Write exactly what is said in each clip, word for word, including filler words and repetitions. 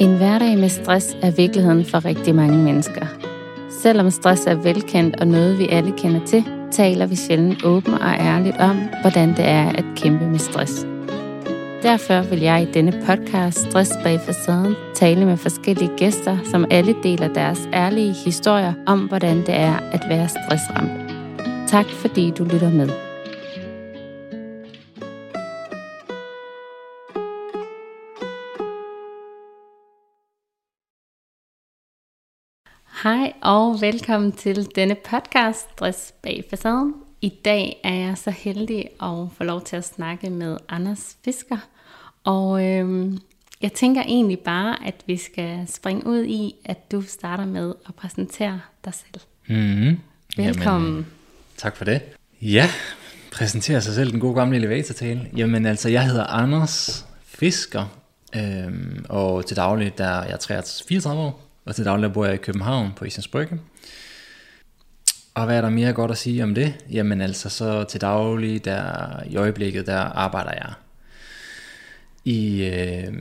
En hverdag med stress er virkeligheden for rigtig mange mennesker. Selvom stress er velkendt og noget, vi alle kender til, taler vi sjældent åbent og ærligt om, hvordan det er at kæmpe med stress. Derfor vil jeg i denne podcast Stress bag facaden tale med forskellige gæster, som alle deler deres ærlige historier om, hvordan det er at være stressramt. Tak fordi du lytter med. Hej og velkommen til denne podcast, Stress bag facaden. I dag er jeg så heldig at få lov til at snakke med Anders Fisker. Og øhm, jeg tænker egentlig bare, at vi skal springe ud i, at du starter med at præsentere dig selv. Mm-hmm. Velkommen. Jamen, tak for det. Ja, præsentere sig selv, den gode gamle elevatortale. Jamen altså, jeg hedder Anders Fisker, øhm, og til daglig der er jeg fireogtredive år. Og til daglig bor jeg i København på Isens Brygge. Og hvad er der mere godt at sige om det? Jamen altså, så til daglig, der i øjeblikket, der arbejder jeg i øh,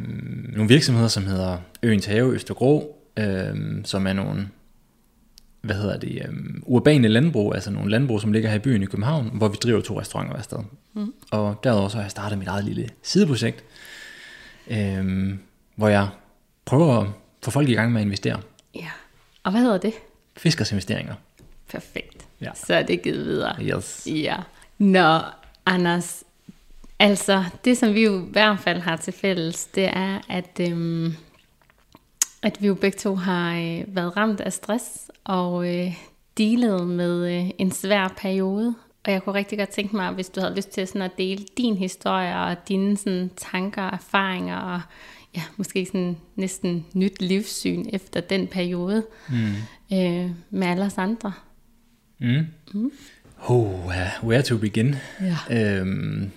nogle virksomheder, som hedder Øens Have Østergro, øh, som er nogle, hvad hedder det, øh, urbane landbrug, altså nogle landbrug, som ligger her i byen i København, hvor vi driver to restauranter hver sted. Mm. Og derudover så har jeg startet mit eget lille sideprojekt, øh, hvor jeg prøver at få folk i gang med at investere. Ja, og hvad hedder det? Fiskersinvesteringer. Perfekt. Ja. Så er det givet videre. Yes. Ja. Nå, Anders, altså det som vi jo i hvert fald har til fælles, det er, at, øhm, at vi jo begge to har øh, været ramt af stress og øh, dealet med øh, en svær periode. Og jeg kunne rigtig godt tænke mig, hvis du havde lyst til sådan at dele din historie og dine sådan, tanker, erfaringer og ja, måske sådan næsten nyt livssyn efter den periode mm. øh, med alle os andre. Mm. Mm. Oh, uh, where to begin? Ja. Øhm,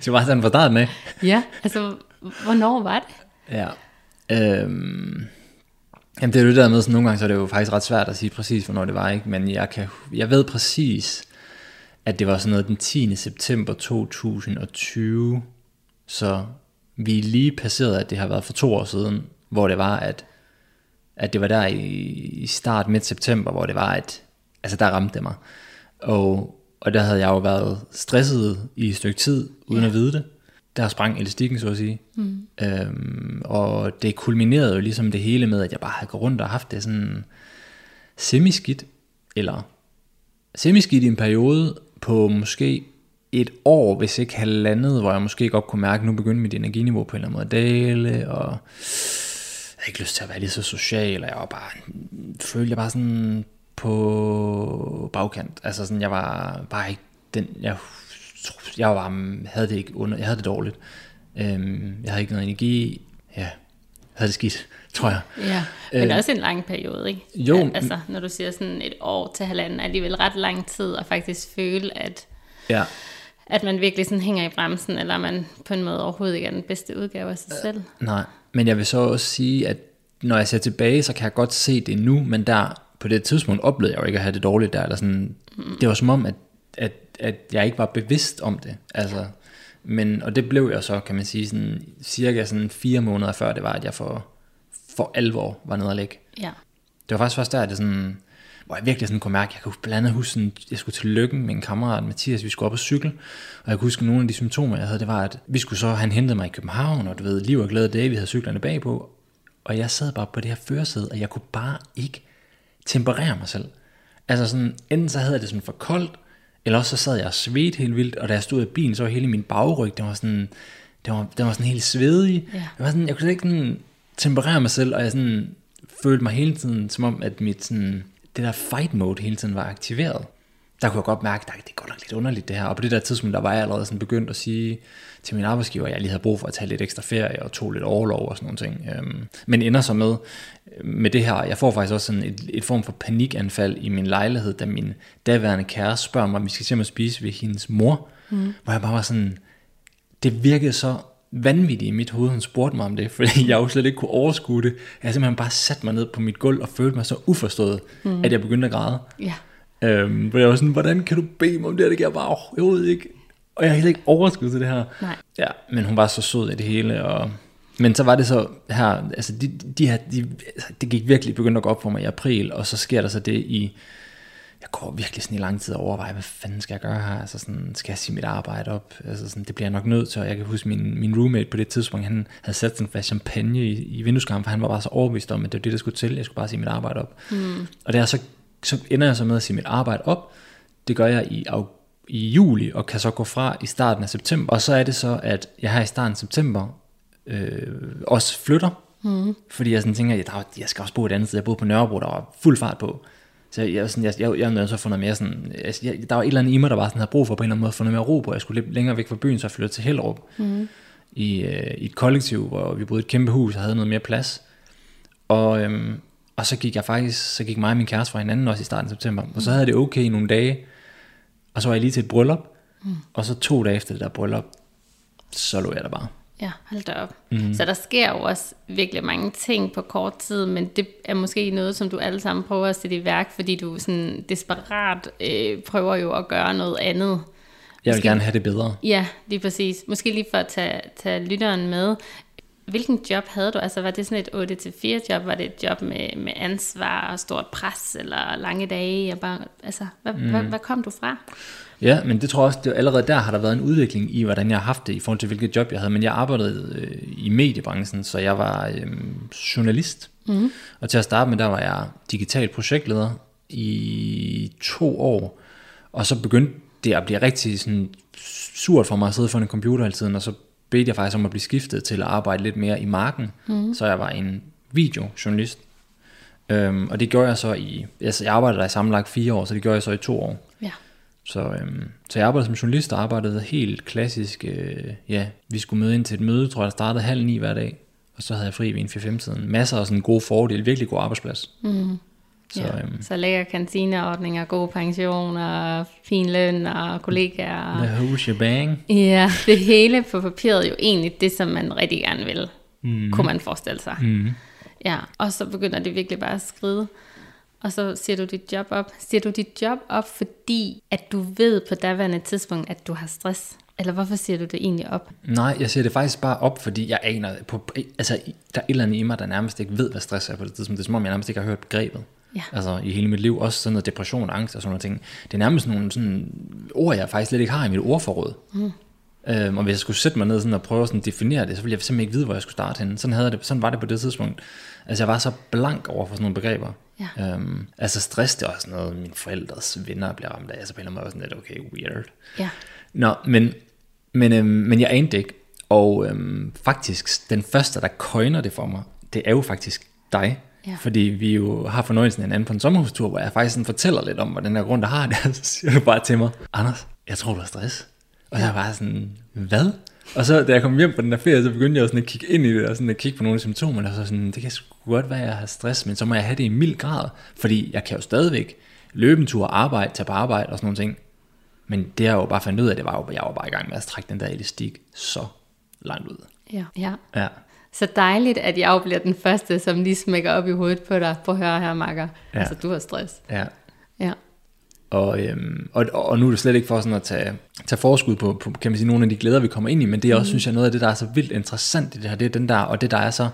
så var sådan fra starten af. Ja, altså, hvornår var det? Ja, øhm, jamen det er jo det der med, sådan nogle gange så er det jo faktisk ret svært at sige præcis, hvornår det var, ikke? Men jeg, kan, jeg ved præcis, at det var sådan noget den tiende september to tusind og tyve, så vi lige passerede, at det har været for to år siden, hvor det var, at, at det var der i, i start midt september, hvor det var, at altså der ramte det mig. Og, og der havde jeg jo været stresset i et stykke tid, uden ja. at vide det. Der sprang elastikken, så at sige. Mm. Øhm, og det kulminerede jo ligesom det hele med, at jeg bare havde gået rundt og haft det sådan semiskidt, eller semiskidt i en periode på måske et år, hvis ikke halvandet, hvor jeg måske godt kunne mærke, at nu begyndte mit energiniveau på en eller anden måde at dale, og jeg havde ikke lyst til at være lige så social, og jeg var bare, følte jeg bare sådan på bagkant. Altså sådan, jeg var bare ikke den, jeg, jeg var bare, havde det ikke under, jeg havde det dårligt. Øhm, jeg havde ikke noget energi, ja, havde det skidt, tror jeg. Ja, men øh, også en lang periode, ikke? Jo. Ja, altså, når du siger sådan et år til halvanden, er alligevel ret lang tid, og faktisk føle, at ja. At man virkelig sådan hænger i bremsen, eller man på en måde overhovedet ikke er den bedste udgave af sig selv. Nej, men jeg vil så også sige, at når jeg ser tilbage, så kan jeg godt se det nu, men der på det tidspunkt oplevede jeg jo ikke at have det dårligt der, eller sådan. Mm. Det var som om, at, at, at jeg ikke var bevidst om det. Altså, men, og det blev jeg så, kan man sige, sådan, cirka sådan fire måneder før det var, at jeg for, for alvor var nede at ligge. Ja. Det var faktisk først der, at det sådan, hvor jeg virkelig sådan kunne mærke, at jeg kunne blandt andet huske, sådan, jeg skulle til Lykken med en kammerat, Mathias, vi skulle op og cykle, og jeg kunne huske, nogle af de symptomer, jeg havde, det var, at vi skulle så, han hentede mig i København, og du ved, liv og glæde det, vi havde cyklerne bagpå, og jeg sad bare på det her førersæde, og jeg kunne bare ikke temperere mig selv. Altså sådan, enten så havde det sådan for koldt, eller også så sad jeg og svedte helt vildt, og da jeg stod i bilen, så var hele min bagryg, den var sådan, den var, den var sådan helt svedig, yeah. jeg, var sådan, jeg kunne ikke sådan temperere mig selv, og jeg sådan følte mig hele tiden, som om, at mit sådan, det der fight mode hele tiden var aktiveret. Der kunne jeg godt mærke, at det er godt nok lidt underligt det her. Og på det der tidspunkt, der var jeg allerede sådan begyndt at sige til min arbejdsgiver, at jeg lige havde brug for at tage lidt ekstra ferie og tog lidt overlov og sådan nogle ting. Men ender så med, med det her, jeg får faktisk også sådan et, et form for panikanfald i min lejlighed, da min daværende kæreste spørger mig, om vi skal hjem og spise ved hendes mor. Mm. Hvor jeg bare var sådan, det virkede så vanvittigt i mit hoved, hun spurgte mig om det, fordi jeg jo slet ikke kunne overskue det. Jeg simpelthen bare satte mig ned på mit gulv og følte mig så uforstået, mm. at jeg begyndte at græde. Yeah. Øhm, hvor jeg var sådan, hvordan kan du bede mig om det her? Det kan jeg bare overhovedet ikke. Og jeg har heller ikke overskud til det her. Nej. Ja, men hun var så sød i det hele, og Men så var det så her, altså de, de her, de, det gik virkelig begyndt at gå op for mig i april, og så sker der så det i, jeg går virkelig sådan i lang tid og overvejer, hvad fanden skal jeg gøre her, altså sådan, skal jeg sige mit arbejde op, altså sådan, det bliver jeg nok nødt til, og jeg kan huske min, min roommate på det tidspunkt, han havde sat sådan en champagne i, i vindueskarmen, for han var bare så overbevist om, at det var det, der skulle til, jeg skulle bare sige mit arbejde op. Mm. Og der så, så ender jeg så med at sige mit arbejde op, det gør jeg i august, i juli, og kan så gå fra i starten af september, og så er det så, at jeg her i starten af september øh, også flytter, mm. fordi jeg sådan tænker, jeg, der, jeg skal også bo et andet sted, jeg boede på Nørrebro, der var fuld fart på, så jeg, sådan, jeg, jeg, jeg nødvendig så at få noget mere sådan, jeg, der var et eller andet i mig, der var sådan, havde brug for på en eller anden måde, at få noget mere ro på, jeg skulle lidt længere væk fra byen, så jeg flyttede til Hellerup, mm. i, øh, i et kollektiv, hvor vi boede i et kæmpe hus, og havde noget mere plads, og, øhm, og så gik jeg faktisk, så gik mig og min kæreste fra hinanden også i starten af september, mm. og så havde det okay i nogle dage. Og så var jeg lige til et bryllup, mm. og så to dage efter det der bryllup, så lå jeg der bare. Ja, hold da op. Mm. Så der sker jo også virkelig mange ting på kort tid, men det er måske noget, som du alle sammen prøver at sætte i værk, fordi du sådan desperat øh, prøver jo at gøre noget andet. Måske, jeg vil gerne have det bedre. Ja, lige præcis. Måske lige for at tage, tage lytteren med. Hvilken job havde du? Altså var det sådan et otte til fire job? Var det et job med, med ansvar og stort pres eller lange dage? Og bare, altså, hvad, mm. hvad, hvad kom du fra? Ja, men det tror jeg også, det allerede der har der været en udvikling i, hvordan jeg har haft det i forhold til, hvilket job jeg havde. Men jeg arbejdede øh, i mediebranchen, så jeg var øh, journalist. Mm. Og til at starte med, der var jeg digital projektleder i to år. Og så begyndte det at blive rigtig sådan surt for mig at sidde foran en computer hele tiden, og så bedte jeg faktisk om at blive skiftet til at arbejde lidt mere i marken, mm. så jeg var en videojournalist. Øhm, og det gjorde jeg så i, altså jeg arbejdede der i sammenlagt fire år, så det gjorde jeg så i to år. Ja. Så, øhm, så jeg arbejdede som journalist og arbejdede helt klassisk, øh, ja, vi skulle møde ind til et møde, tror jeg, der startede halv ni hver dag, og så havde jeg fri ved en fire-fem-tiden. Masser af sådan gode fordele, virkelig god arbejdsplads. Mm. Så, ja. øhm, så lækker kantineordninger, gode pensioner, fin løn og kollegaer. The whole shebang. Ja, det hele på papiret jo egentlig det, som man rigtig gerne vil, mm. kunne man forestille sig. Mm. Ja, og så begynder det virkelig bare at skride. Og så siger du dit job op. Siger du dit job op, fordi at du ved på daværende tidspunkt, at du har stress? Eller hvorfor siger du det egentlig op? Nej, jeg siger det faktisk bare op, fordi jeg aner, på, altså der er et eller andet i mig, der nærmest ikke ved, hvad stress er på det tidspunkt. Det er som om, jeg nærmest ikke har hørt begrebet. Ja. Altså i hele mit liv, også sådan noget depression, angst og sådan noget ting. Det er nærmest nogle sådan ord, jeg faktisk slet ikke har i mit ordforråd. Mm. Øhm, og hvis jeg skulle sætte mig ned sådan og prøve at sådan definere det, så ville jeg simpelthen ikke vide, hvor jeg skulle starte henne. Sådan, havde jeg det, sådan var det på det tidspunkt. Altså jeg var så blank over for sådan nogle begreber. Ja. Øhm, altså stress, det er også noget, mine forældres venner bliver ramt af. Jeg så på en eller anden måde sådan lidt, okay, weird. Ja. Nå, men, men, øhm, men jeg anede ikke. Og øhm, faktisk, den første, der køjner det for mig, det er jo faktisk dig. Ja. Fordi vi jo har fornøjelsen af en anden på en sommerhustur, hvor jeg faktisk sådan fortæller lidt om, hvordan jeg rundt har det. Så siger du bare til mig, Anders, jeg tror du har stress. Og så er jeg bare sådan, hvad? Og så da jeg kom hjem på den der ferie, så begyndte jeg sådan at kigge ind i det, og sådan at kigge på nogle af symptomerne, og så sådan, det kan sgu godt være, jeg har stress, men så må jeg have det i mild grad. Fordi jeg kan jo stadigvæk løbe en tur, arbejde, tage på arbejde og sådan nogle ting. Men det jeg jo bare fandt ud af, det var jo, at jeg var bare i gang med at trække den der elastik så langt ud. Ja, ja. ja. Så dejligt, at jeg bliver den første, som lige smækker op i hovedet på dig. Prøv at høre her, makker. Ja. Altså, du har stress. Ja. ja. Og, øhm, og, og nu er det slet ikke for sådan at tage, tage forskud på, på, kan man sige, nogle af de glæder, vi kommer ind i, men det er også, mm. synes jeg, noget af det, der er så vildt interessant i det her, det er den der, og det, der er så,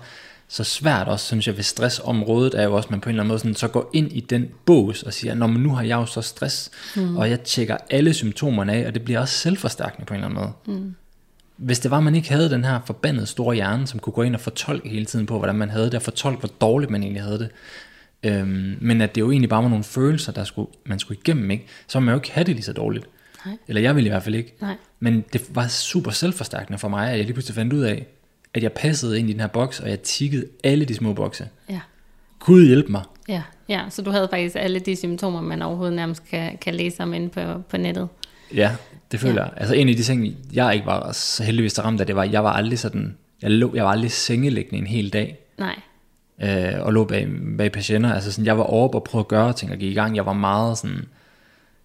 så svært også, synes jeg, ved stressområdet, er jo også, man på en eller anden måde sådan, så går ind i den bås og siger, nå, men nu har jeg jo så stress, mm. og jeg tjekker alle symptomerne af, og det bliver også selvforstærkende på en eller anden måde. Mm. Hvis det var, man ikke havde den her forbandede store hjerne, som kunne gå ind og fortolke hele tiden på, hvordan man havde det, og fortolke, hvor dårligt man egentlig havde det. Øhm, men at det jo egentlig bare var nogle følelser, der skulle, man skulle igennem, ikke? Så ville man jo ikke have det lige så dårligt. Nej. Eller jeg ville i hvert fald ikke. Nej. Men det var super selvforstærkende for mig, at jeg lige pludselig fandt ud af, at jeg passede ind i den her boks, og jeg tikkede alle de små bokse. Ja. Gud hjælp mig. Ja. ja, så du havde faktisk alle de symptomer, man overhovedet nærmest kan, kan læse om inde på, på nettet. Ja, det føler ja. jeg. Altså en af de ting, jeg ikke var så heldigvis der ramte af, det var, jeg var aldrig sådan, jeg, lå, jeg var aldrig sengeliggende en hel dag. Nej. Øh, og lå bag, bag patienter. Altså sådan, jeg var oppe og prøvede at gøre ting og gik i gang. Jeg var meget sådan,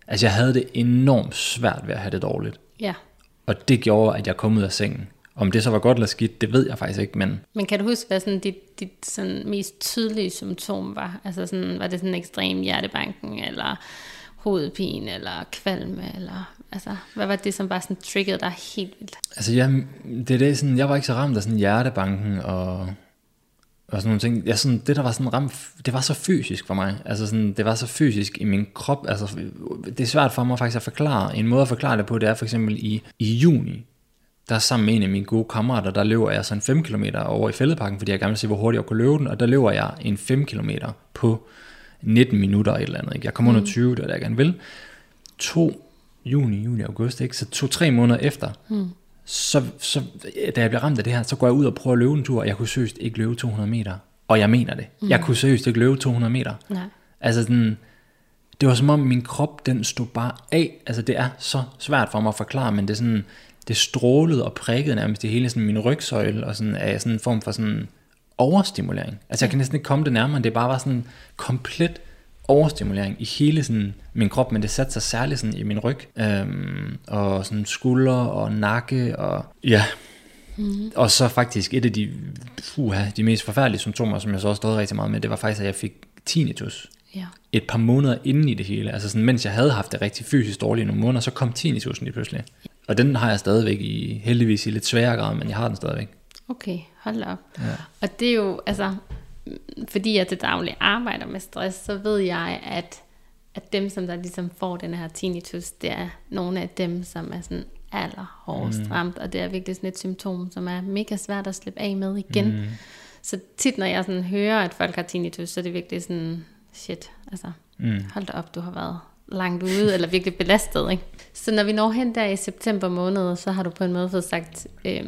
altså jeg havde det enormt svært ved at have det dårligt. Ja. Og det gjorde, at jeg kom ud af sengen. Om det så var godt eller skidt, det ved jeg faktisk ikke, men... Men kan du huske, hvad sådan dit, dit sådan mest tydelige symptom var? Altså sådan, var det sådan ekstrem hjertebanken, eller... hovedpine eller kvalme, eller Altså, hvad var det, som bare sådan triggede dig helt vildt? Altså, jeg, det er det, sådan, jeg var ikke så ramt af sådan hjertebanken og, og sådan nogle ting. Jeg, sådan, det, der var sådan ramt, det var så fysisk for mig. Altså, sådan, det var så fysisk i min krop. Altså, det er svært for mig faktisk at forklare. En måde at forklare det på, det er for eksempel i, i juni. Der sammen med en af mine gode kammerater, der løber jeg sådan fem kilometer over i fældeparken, fordi jeg gerne vil se, hvor hurtigt jeg kunne løbe den. Og der løber jeg en fem kilometer på nitten minutter eller et eller andet. Ikke? Jeg kommer under tyve, det er det, jeg gerne vil. To juni, juni, august, ikke? Så to-tre måneder efter, mm. så, så, da jeg bliver ramt af det her, så går jeg ud og prøver at løbe en tur, og jeg kunne seriøst ikke løbe to hundrede meter. Og jeg mener det. Mm. Jeg kunne seriøst ikke løbe to hundrede meter. Nej. Altså, den, det var som om min krop, den stod bare af. Altså, det er så svært for mig at forklare, men det er sådan, det strålede og prikkede nærmest det hele, sådan min rygsøjle, og sådan af sådan en form for sådan overstimulering. Altså, jeg kan næsten ikke komme det nærmere, det bare var sådan en komplet overstimulering i hele sådan min krop, men det satte sig særligt sådan i min ryg, øhm, og sådan skuldre og nakke, og ja, mm. og så faktisk et af de, puha, de mest forfærdelige symptomer, som jeg så også stod rigtig meget med, det var faktisk, at jeg fik tinnitus. Ja. Et par måneder inden i det hele, altså sådan, mens jeg havde haft det rigtig fysisk dårligt i nogle måneder, så kom tinnitusen lige pludselig. Ja. Og den har jeg stadigvæk i, heldigvis i lidt sværere grad, men jeg har den stadigvæk. Okay, hold op. Ja. Og det er jo, altså, fordi jeg til daglig arbejder med stress, så ved jeg, at, at dem, som der ligesom får den her tinnitus, det er nogle af dem, som er sådan allerhårdest mm. ramt, og det er virkelig sådan et symptom, som er mega svært at slippe af med igen. Mm. Så tit, når jeg sådan hører, at folk har tinnitus, så er det virkelig sådan, shit, altså, mm. hold da op, du har været langt ude, eller virkelig belastet, ikke? Så når vi når hen der i september måned, så har du på en måde fået sagt øh,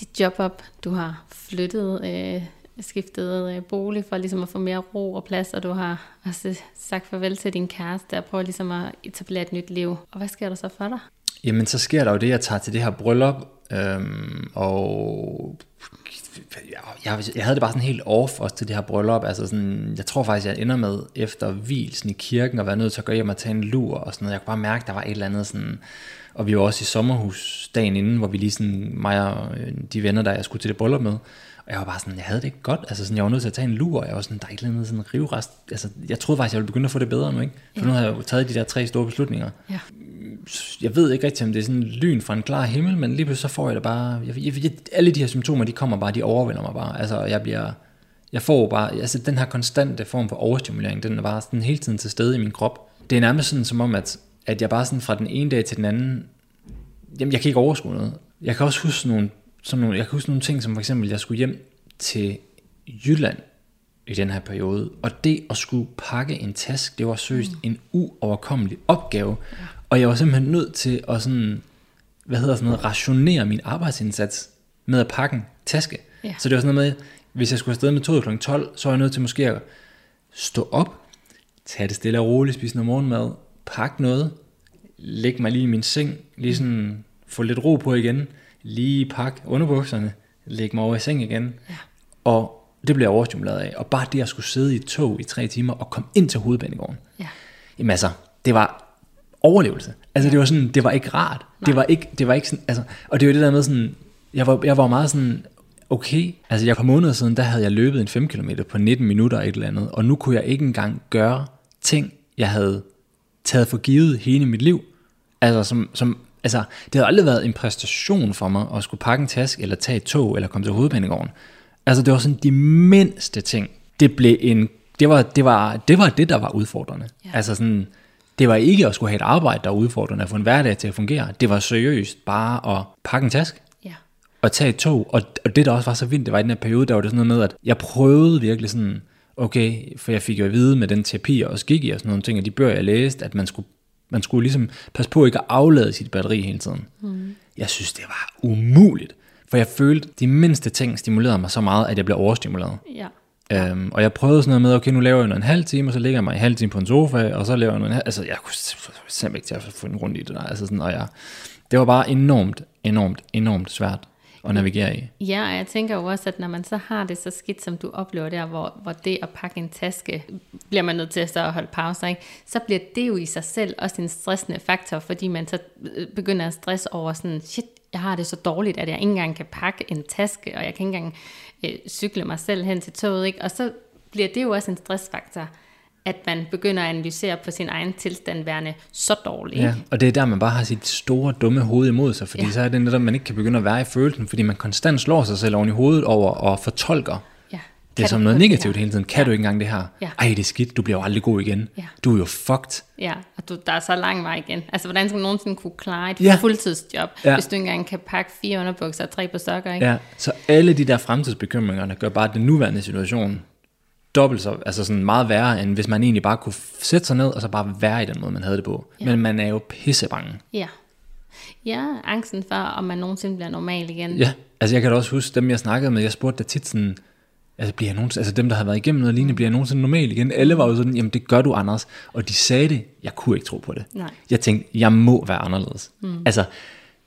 dit job op, du har flyttet, øh, skiftet øh, bolig for ligesom at få mere ro og plads, og du har også sagt farvel til din kæreste og prøver ligesom at etablere et nyt liv. Og hvad sker der så for dig? Jamen, så sker der jo det, jeg tager til det her bryllup, øhm, og jeg, jeg havde det bare sådan helt off også til det her bryllup. Altså sådan, jeg tror faktisk, jeg ender med efter hvilsen i kirken og være nødt til at gå hjem og tage en lur og sådan noget. Jeg kunne bare mærke, at der var et eller andet sådan, og vi var også i sommerhus dagen inden, hvor vi lige sådan, mig og de venner, der jeg skulle til det bryllup med, og jeg var bare sådan, jeg havde det ikke godt, altså sådan, jeg var nødt til at tage en lur, og jeg var sådan, der er et eller andet sådan rivrest, altså jeg troede faktisk, jeg ville begynde at få det bedre nu, ikke? For ja. Nu havde jeg jo taget de der tre store beslutninger. Ja. Jeg ved ikke rigtig, om det er sådan lyn fra en klar himmel, men lige pludselig så får jeg det bare, jeg, jeg, jeg, alle de her symptomer, de kommer bare, de overvælder mig bare, altså jeg bliver, jeg får bare, altså den her konstante form for overstimulering, den er bare sådan hele tiden til stede i min krop. Det er nærmest sådan som om, at, at jeg bare sådan fra den ene dag til den anden, jamen jeg kan ikke overskue noget. Jeg kan også huske nogle Som nogle, jeg kan huske nogle ting, som for eksempel, jeg skulle hjem til Jylland i den her periode, og det at skulle pakke en task, det var seriøst mm. en uoverkommelig opgave, ja. Og jeg var simpelthen nødt til at sådan, hvad hedder sådan noget, rationere min arbejdsindsats med at pakke en taske. Ja. Så det var sådan noget med, hvis jeg skulle afsted med toget klokken tolv, så var jeg nødt til måske at stå op, tage det stille og roligt, spise noget morgenmad, pakke noget, lægge mig lige i min seng, lige sådan få lidt ro på igen, lige pakke underbukserne, lægge mig over i seng igen, ja. Og det blev jeg overstimuleret af, og bare det at skulle sidde i et tog i tre timer og komme ind til hovedbanegården, ja. Jamen altså, det var overlevelse, altså det var sådan, det var ikke rart, nej. det var ikke, det var ikke sådan, altså, og det var det der med sådan, jeg var, jeg var meget sådan, okay, altså jeg kom måneder siden, der havde jeg løbet en fem kilometer på nitten minutter et eller andet, og nu kunne jeg ikke engang gøre ting, jeg havde taget for givet hele mit liv, altså som, som altså, det havde aldrig været en præstation for mig at skulle pakke en taske, eller tage et tog, eller komme til hovedbanegården. Altså, det var sådan de mindste ting. Det blev en, det var det, var, det, var det der var udfordrende. Ja. Altså sådan, det var ikke at skulle have et arbejde, der var udfordrende, at få en hverdag til at fungere. Det var seriøst bare at pakke en taske, ja. Og tage et tog. Og, og det, der også var så vildt, det var i den her periode, der var det sådan noget med, at jeg prøvede virkelig sådan, okay, for jeg fik jo at vide med den terapi, jeg også gik i, og sådan nogle ting, og de bøger, jeg læste, at man skulle Man skulle ligesom passe på ikke at aflade sit batteri hele tiden. Mm. Jeg synes, det var umuligt. For jeg følte, de mindste ting stimulerede mig så meget, at jeg blev overstimuleret. Ja. Øhm, og jeg prøvede sådan noget med, okay, nu laver jeg noget en halv time, og så ligger jeg mig en halv time på en sofa, og så laver jeg noget en halv. Altså, jeg kunne simpelthen ikke til at få en rundt i det der. Altså sådan, og jeg, det var bare enormt, enormt, enormt svært at navigere i. Ja, og jeg tænker jo også, at når man så har det så skidt, som du oplever der, hvor, hvor det at pakke en taske, bliver man nødt til at så holde pauser, ikke? Så bliver det jo i sig selv også en stressende faktor, fordi man så begynder at stresse over sådan, shit, jeg har det så dårligt, at jeg ikke engang kan pakke en taske, og jeg kan ikke engang øh, cykle mig selv hen til toget, ikke? Og så bliver det jo også en stressfaktor, at man begynder at analysere på sin egen tilstand værende så dårlig. Ja, og det er der, man bare har sit store, dumme hoved imod sig, fordi ja. så er det netop, man ikke kan begynde at være i følelsen, fordi man konstant slår sig selv oven i hovedet over og fortolker ja. det er som noget negativt det hele tiden. Kan ja. du ikke engang det her? Ja. Ej, det er skidt, du bliver jo aldrig god igen. Ja. Du er jo fucked. Ja, og du, der er så lang vej igen. Altså, hvordan skal du nogensinde kunne klare et ja. fuldtidsjob, ja. hvis du ikke engang kan pakke fire underbukser og tre på sokker, ikke? Ja, så alle de der fremtidsbekymringer, der gør bare den nuværende situation dobbelt så, altså sådan meget værre, end hvis man egentlig bare kunne sætte sig ned, og så bare være i den måde, man havde det på. Ja. Men man er jo pissebange. Ja. Ja, angsten for, om man nogensinde bliver normal igen. Ja, altså jeg kan da også huske, dem jeg snakkede med, jeg spurgte da tit sådan, altså, bliver jeg altså dem, der havde været igennem noget lignende, bliver jeg nogensinde normal igen? Alle var jo sådan, jamen det gør du, Anders. Og de sagde det, jeg kunne ikke tro på det. Nej. Jeg tænkte, jeg må være anderledes. Mm. Altså,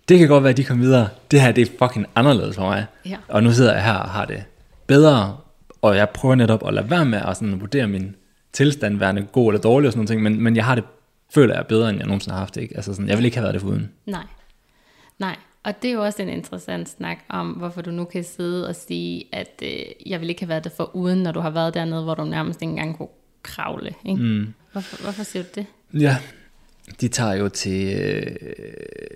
det kan godt være, at de kom videre. Det her, det er fucking anderledes for mig. Ja. Og nu sidder jeg her og har det bedre, og jeg prøver netop at lade være med at sådan vurdere min tilstand, værende god eller dårlig og sådan noget, men, men jeg har det, føler jeg, bedre, end jeg nogensinde har haft det. Ikke? Altså sådan, jeg vil ikke have været det foruden. Nej, nej. Og det er jo også en interessant snak om, hvorfor du nu kan sidde og sige, at øh, jeg vil ikke have været det foruden, når du har været dernede, hvor du nærmest ikke engang kunne kravle. Ikke? Mm. Hvorfor, hvorfor siger du det? Ja, de tager jo til øh,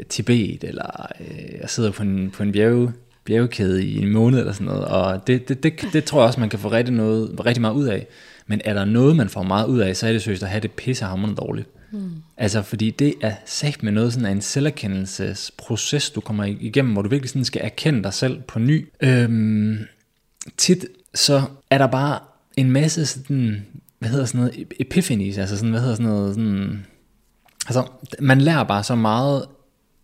Tibet, eller øh, jeg sidder på en, på en bjerge, bjergekæde i en måned eller sådan noget, og det, det, det, det tror jeg også, man kan få rigtig, noget, rigtig meget ud af. Men er der noget, man får meget ud af, så er det søst at have det pissehammerende dårligt. Mm. Altså, fordi det er sagt med noget sådan af en selverkendelsesproces, du kommer igennem, hvor du virkelig sådan skal erkende dig selv på ny. Øhm, tit så er der bare en masse sådan, hvad hedder sådan noget, epiphanies, altså sådan, hvad hedder sådan noget, sådan, altså man lærer bare så meget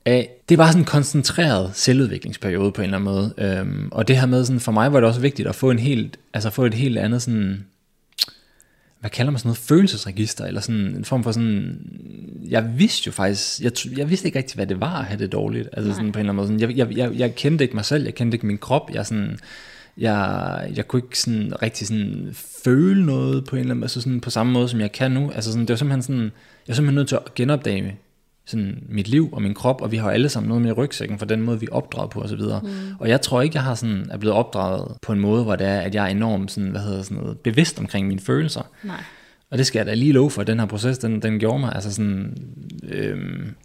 af, det er bare sådan en koncentreret selvudviklingsperiode på en eller anden måde. Øhm, og det her med sådan, for mig var det også vigtigt at få en helt, altså få et helt andet sådan, hvad kalder man sådan noget, følelsesregister, eller sådan en form for sådan, jeg vidste jo faktisk, jeg, jeg vidste ikke rigtig, hvad det var at have det dårligt, altså sådan på en eller anden måde, sådan, jeg, jeg, jeg kendte ikke mig selv, jeg kendte ikke min krop, jeg sådan, jeg, jeg kunne ikke sådan rigtig sådan føle noget på en eller anden måde, altså sådan på samme måde, som jeg kan nu, altså sådan, det var simpelthen sådan, jeg var simpelthen nødt til at genopdage sådan mit liv og min krop, og vi har jo alle sammen noget med i rygsækken, for den måde, vi er opdraget på, og så videre. Mm. Og jeg tror ikke, jeg har sådan, er blevet opdraget på en måde, hvor det er, at jeg er enormt sådan, hvad hedder sådan noget, bevidst omkring mine følelser. Nej. Og det skal jeg da lige love for, at den her proces, den, den gjorde mig, altså sådan, øhm...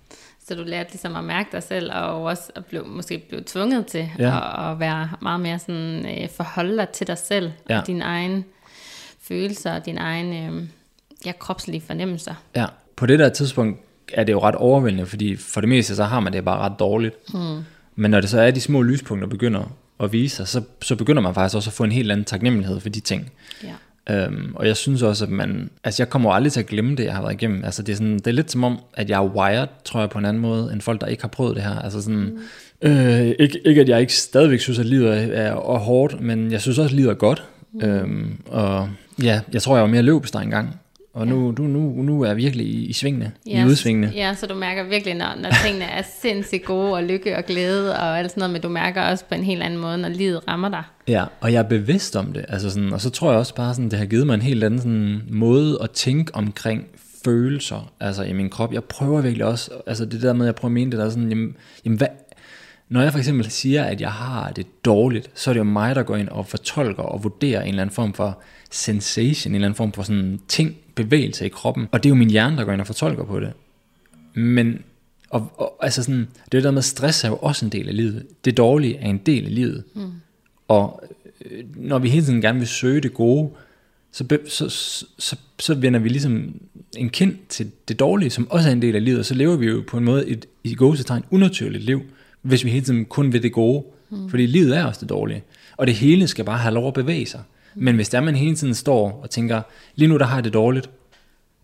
Så du lærte ligesom at mærke dig selv, og også at blive, måske blive tvunget til ja. at, at være meget mere sådan, øh, forholde dig til dig selv, ja. og dine egne følelser, og dine egne, øh, ja, kropslige fornemmelser. Ja, på det der tidspunkt, er det jo ret overvældende, fordi for det meste, så har man det bare ret dårligt. Mm. Men når det så er de små lyspunkter, begynder at vise sig, så, så begynder man faktisk også at få en helt anden taknemmelighed for de ting. Yeah. Øhm, og jeg synes også, at man, altså jeg kommer aldrig til at glemme det, jeg har været igennem. Altså det er, sådan, det er lidt som om, at jeg er wired, tror jeg, på en anden måde, end folk, der ikke har prøvet det her. Altså sådan, mm. øh, ikke, ikke at jeg ikke stadigvæk synes, at livet er, er, er hårdt, men jeg synes også, at livet er godt. Mm. Øhm, og ja, jeg tror, jeg var mere løbesteg engang. Og nu, ja. du, nu, nu er jeg virkelig i svingene, yes. i udsvingene. Ja, så du mærker virkelig, når, når tingene er sindssygt gode, og lykke og glæde og alt sådan noget, men du mærker også på en helt anden måde, når livet rammer dig. Ja, og jeg er bevidst om det, altså sådan, og så tror jeg også bare, sådan, det har givet mig en helt anden sådan, måde at tænke omkring følelser altså i min krop. Jeg prøver virkelig også, altså det der med, jeg prøver at mene det der, sådan, jamen, jamen hvad, når jeg for eksempel siger, at jeg har det dårligt, så er det jo mig, der går ind og fortolker og vurderer en eller anden form for sensation, en eller anden form for sådan ting, bevægelse i kroppen, og det er jo min hjerne, der går ind og fortolker på det. Men og, og, altså sådan, det der med stress er jo også en del af livet. Det dårlige er en del af livet. Mm. Og øh, når vi hele tiden gerne vil søge det gode, så, be, så, så, så, så vender vi ligesom en kind til det dårlige, som også er en del af livet, og så lever vi jo på en måde et i gåsetegn unaturligt liv, hvis vi hele tiden kun vil det gode. Mm. Fordi livet er også det dårlige. Og det hele skal bare have lov at bevæge sig. Men hvis der man hele tiden står og tænker, lige nu der har jeg det dårligt,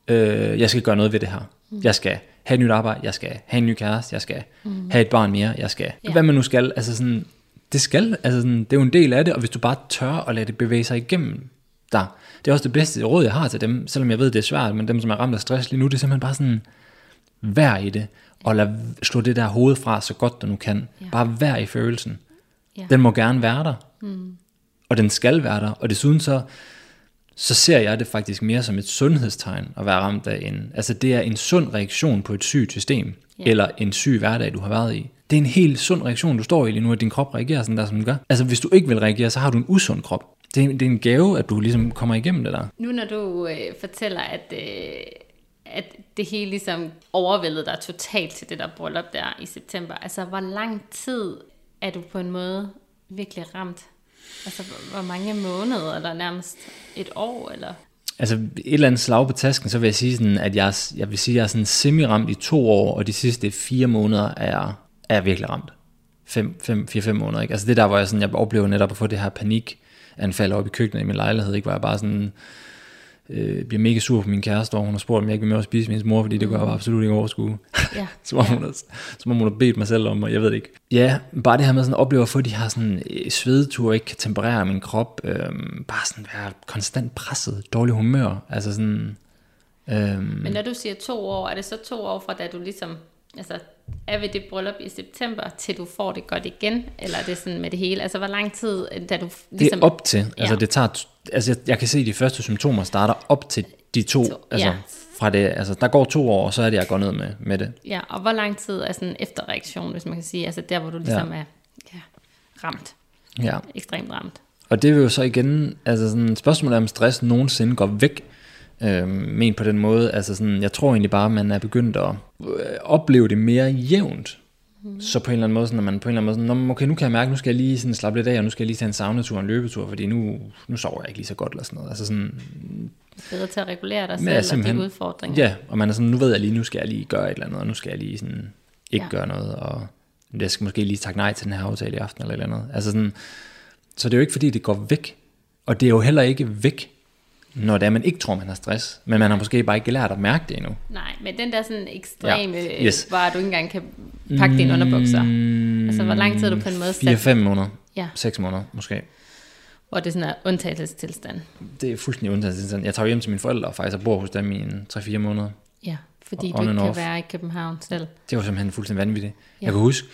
øh, jeg skal gøre noget ved det her. Mm. Jeg skal have et nyt arbejde, jeg skal have en ny kæreste, jeg skal mm. have et barn mere, jeg skal... Yeah. Hvad man nu skal, altså sådan, det skal, altså sådan, det er jo en del af det, og hvis du bare tør at lade det bevæge sig igennem dig, det er også det bedste råd, jeg har til dem, selvom jeg ved, det er svært, men dem, som er ramt af stress lige nu, det er simpelthen bare sådan, vær i det, og lad, slå det der hoved fra, så godt du nu kan. Yeah. Bare vær i følelsen. Yeah. Den må gerne være der. Mm. Og den skal være der, og desuden så, så ser jeg det faktisk mere som et sundhedstegn at være ramt af en, altså det er en sund reaktion på et sygt system, yeah. eller en syg hverdag, du har været i. Det er en helt sund reaktion, du står i lige nu, at din krop reagerer sådan der, som den gør. Altså hvis du ikke vil reagere, så har du en usund krop. Det er, det er en gave, at du ligesom kommer igennem det der. Nu når du øh, fortæller, at, øh, at det hele ligesom overvældede dig totalt til det der bryllup der i september, altså hvor lang tid er du på en måde virkelig ramt? Altså hvor mange måneder, eller nærmest et år, eller? Altså et eller andet slag på tasken, så vil jeg sige sådan, at jeg, jeg vil sige, at jeg er sådan semi-ramt i to år, og de sidste fire måneder er, er jeg virkelig ramt. Fem, fem, fire, fem måneder, ikke? Altså det der, hvor jeg sådan, jeg oplever netop at få det her panikanfald op i køkkenet i min lejlighed, ikke? Hvor jeg bare sådan, øh, bliver mega sur på min kæreste, og hun har spurgt, om jeg ikke vil med at spise min mor, fordi det gør jeg bare absolut ikke overskue. Ja. Som om hun har, som om hun har bedt mig selv om, og jeg ved det ikke. Ja, bare det her med sådan, at opleve at få de her sådan, svedeture, ikke kan temperere min krop, øh, bare sådan være konstant presset, dårlig humør, altså sådan... Øh... Men når du siger to år, er det så to år fra, da du ligesom... Altså, er vi det bryllup i september, til du får det godt igen? Eller er det sådan med det hele? Altså, hvor lang tid, da du ligesom... Det er op til. Altså, det tager, altså jeg, jeg kan se, at de første symptomer starter op til de to. to altså, ja. Fra det, altså, der går to år, og så er det, jeg går ned med, med det. Ja, og hvor lang tid er sådan en efterreaktion, hvis man kan sige? Altså, der, hvor du ligesom ja. er ja, ramt. Ja. Ekstremt ramt. Og det vil jo så igen... Altså, sådan, spørgsmålet om stress nogensinde går væk... Øh, men på den måde, altså sådan, jeg tror egentlig bare, at man er begyndt at øh, opleve det mere jævnt. Mm. Så på en eller anden måde, sådan, at man på en eller anden måde, sådan, okay, nu kan jeg mærke, nu skal jeg lige sådan slappe lidt af, og nu skal jeg lige tage en saunatur og en løbetur, fordi nu, nu sover jeg ikke lige så godt, eller sådan noget. Altså sådan... Bedre til at regulere dig selv, ja, og de udfordringer. Ja, og man er sådan, nu ved jeg lige, nu skal jeg lige gøre et eller andet, og nu skal jeg lige sådan ikke ja. gøre noget, og jeg skal måske lige takke nej til den her aftale i aften, eller et eller andet. Altså sådan, så det er jo ikke, fordi det går væk, og det er jo heller ikke væk, når det er, man ikke tror, man har stress, men man har måske bare ikke lært at mærke det endnu. Nej, men den der sådan ekstreme, ja. yes. hvor du ikke engang kan pakke mm, dine underbukser. Altså, hvor lang tid er du på en måde sat? fire til fem måneder. Ja. seks måneder, måske. Hvor det sådan er undtagelsestilstand. Det er fuldstændig undtagelsestilstand. Jeg tager hjem til mine forældre, og faktisk jeg bor hos dem i tre fire måneder. Ja, fordi og du ikke kan være i København selv. Det var simpelthen fuldstændig vanvittigt. Ja. Jeg kan huske,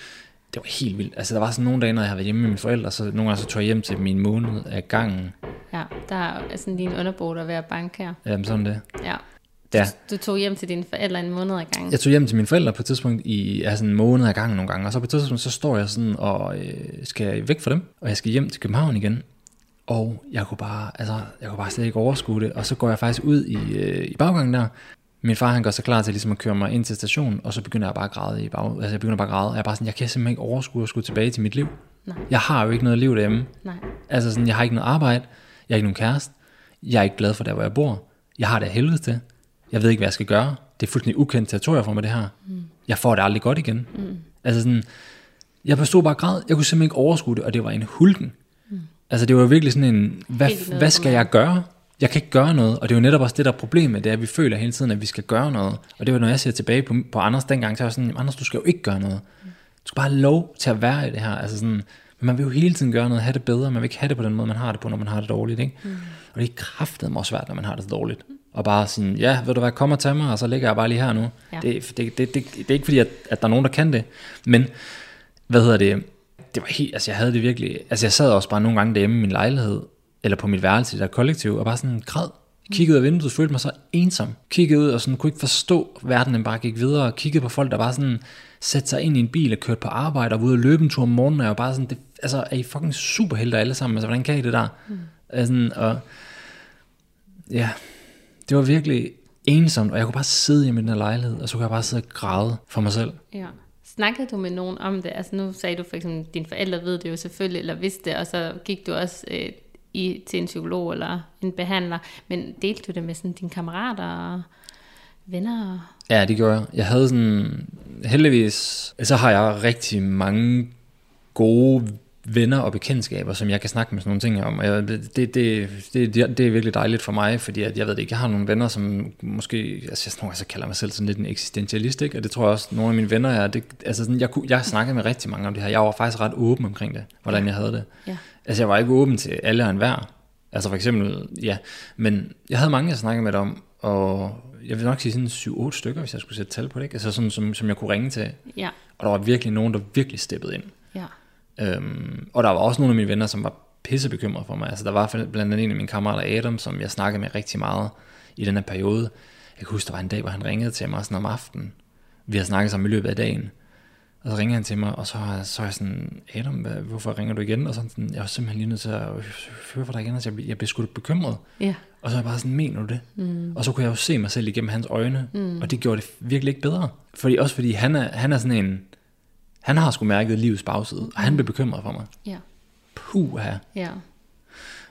det var helt vildt. Altså, der var sådan nogle dage, når jeg havde været hjemme med mine forældre, så nogle gange så tog jeg hjem til min måned af gangen. Ja, der er sådan lige en underbo, der er ved at banke her. Jamen, sådan det. Ja. ja. Du tog hjem til dine forældre en måned af gangen. Jeg tog hjem til mine forældre på et tidspunkt i altså en måned af gangen nogle gange, og så på et tidspunkt, så står jeg sådan og øh, skal væk fra dem, og jeg skal hjem til København igen. Og jeg kunne bare, altså, jeg kunne bare slet ikke overskue det, og så går jeg faktisk ud i, øh, i baggangen der. Min far, han gør sig klar til ligesom at køre mig ind til stationen, og så begynder jeg bare at græde i bag... Altså, jeg begynder bare at græde, og jeg er bare sådan, jeg kan simpelthen ikke overskue at skulle tilbage til mit liv. Nej. Jeg har jo ikke noget liv derhjemme. Nej. Altså sådan, jeg har ikke noget arbejde, jeg har ikke nogen kæreste, jeg er ikke glad for der, hvor jeg bor, jeg har det af helvede til, jeg ved ikke, hvad jeg skal gøre, det er fuldstændig ukendt territorium for mig, det her. Mm. Jeg får det aldrig godt igen. Mm. Altså sådan, jeg bestod bare græd, jeg kunne simpelthen ikke overskue det, og det var en hulken. Mm. Altså, det var virkelig sådan en, hvad, hvad skal jeg gøre? Jeg kan ikke gøre noget, og det er jo netop også det, der er problemet, det er, at vi føler hele tiden, at vi skal gøre noget. Og det var, når jeg ser tilbage på, på Anders dengang, så er jeg sådan, Anders, du skal jo ikke gøre noget. Du skal bare have lov til at være i det her. Altså sådan, men man vil jo hele tiden gøre noget, have det bedre, man vil ikke have det på den måde, man har det på, når man har det dårligt. Ikke? Mm. Og det er kraftedeme også svært, når man har det så dårligt. Og bare sådan, ja, ved du hvad, kom og tag mig, og så ligger jeg bare lige her nu. Ja. Det, det, det, det, det er ikke fordi, at, at der er nogen, der kan det. Men, hvad hedder det, det var helt, altså jeg havde det virkelig, altså jeg sad også bare nogle gange derhjemme i min lejlighed, eller på mit værelse i der kollektiv, og bare sådan græd. Kiggede ud af vinduet, følte mig så ensom. Kiggede ud og sådan, kunne ikke forstå, verden den bare gik videre, og kiggede på folk, der bare sådan satte sig ind i en bil og kørte på arbejde, og var ude og løbe en tur om morgenen, og jeg var bare sådan, det, altså er I fucking superhelter alle sammen, altså hvordan kan I det der? Mm. Altså, og ja, det var virkelig ensomt, og jeg kunne bare sidde i min lejlighed, og så kunne jeg bare sidde og græde for mig selv. Ja. Snakkede du med nogen om det? Altså nu sagde du for eksempel, dine forældre ved det jo selvfølgelig, eller vidste det, og så gik du også... Øh, I, til en psykolog eller en behandler, men delte du det med sådan dine kammerater og venner? Ja, det gjorde jeg. Jeg havde sådan, heldigvis, så har jeg rigtig mange gode venner og bekendtskaber, som jeg kan snakke med sådan nogle ting om. Jeg, det, det, det, det er virkelig dejligt for mig, fordi at, jeg ved det ikke, jeg har nogle venner, som måske, altså jeg nogle gange kalder mig selv sådan lidt en eksistentialist, ikke? Og det tror jeg også, nogle af mine venner er, det, altså sådan, jeg, jeg snakkede med rigtig mange om det her, jeg var faktisk ret åben omkring det, hvordan jeg havde det. Ja. Altså jeg var ikke åben til alle og enhver, altså for eksempel, ja, men jeg havde mange, jeg snakkede med om, og jeg vil nok sige sådan syv otte stykker, hvis jeg skulle sætte tal på det, ikke? Altså sådan, som, som jeg kunne ringe til, ja. Og der var virkelig nogen, der virkelig steppede ind. Ja. Øhm, og der var også nogle af mine venner, som var pissebekymrede for mig. Altså der var blandt andet en af mine kammerater, Adam, som jeg snakkede med rigtig meget i den her periode. Jeg kan huske, der var en dag, hvor han ringede til mig sådan om aftenen. Vi har snakket sammen i løbet af dagen. Og så ringer han til mig, og så er jeg sådan, Adam, hvorfor ringer du igen? Og sådan, sådan jeg er simpelthen lige nødt til at høre fra dig igen, så jeg, jeg blev sgu lidt bekymret. Yeah. Og så er jeg bare sådan, mener du det? Mm. Og så kunne jeg jo se mig selv igennem hans øjne, mm. og det gjorde det virkelig ikke bedre. Fordi, også fordi han er, han er sådan en, han har sgu mærket livets bagside, og han blev bekymret for mig. Yeah. Puha. Yeah.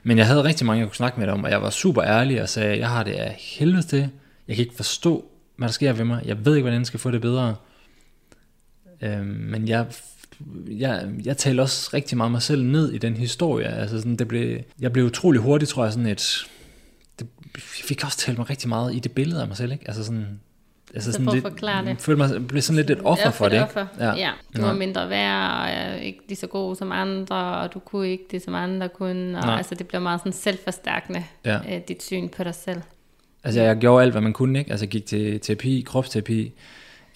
Men jeg havde rigtig mange, jeg kunne snakke med om, og jeg var super ærlig og sagde, jeg har det af helvede til, jeg kan ikke forstå, hvad der sker ved mig, jeg ved ikke, hvordan jeg skal få det bedre. Øhm, men jeg, jeg, jeg talte også rigtig meget mig selv ned i den historie. Altså sådan, det blev, jeg blev utrolig hurtigt, tror jeg, sådan et... Det, jeg fik også talt mig rigtig meget i det billede af mig selv, ikke? Altså sådan... Altså sådan for lidt, at forklare det. Jeg følte mig blev sådan lidt et offer for det, offer. Ikke? Ja. Ja. Du var mindre værd, og jeg er ikke lige så god som andre, og du kunne ikke det, som andre kunne. Og altså, det blev meget sådan selvforstærkende, ja. øh, dit syn på dig selv. Altså, jeg gjorde alt, hvad man kunne, ikke? Altså, jeg gik til terapi, kropsterapi...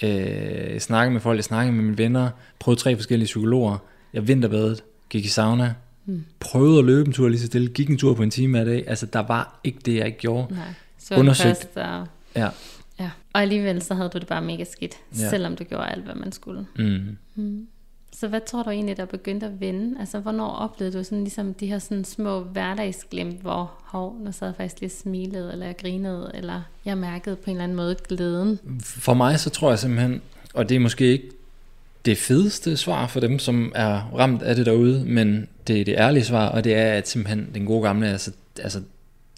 Øh, snakke med folk, jeg snakkede med mine venner, prøvede tre forskellige psykologer, jeg vinterbadet, gik i sauna, mm. prøvede at løbe en tur lige så stille, gik en tur på en time hver dag, altså der var ikke det, jeg ikke gjorde. Nej, så undersøgt. Og... Ja. Ja. Og alligevel så havde du det bare mega skidt, ja. Selvom du gjorde alt, hvad man skulle. Mm. Mm. Så hvad tror du egentlig, der begyndte at vende? Altså hvornår oplevede du sådan ligesom de her sådan små hverdagsglimt, hvor hov, nu sad jeg faktisk lige smilede, eller jeg grinede, eller jeg mærkede på en eller anden måde glæden? For mig så tror jeg simpelthen, og det er måske ikke det fedeste svar for dem, som er ramt af det derude, men det er det ærlige svar, og det er at simpelthen den gode gamle, altså, altså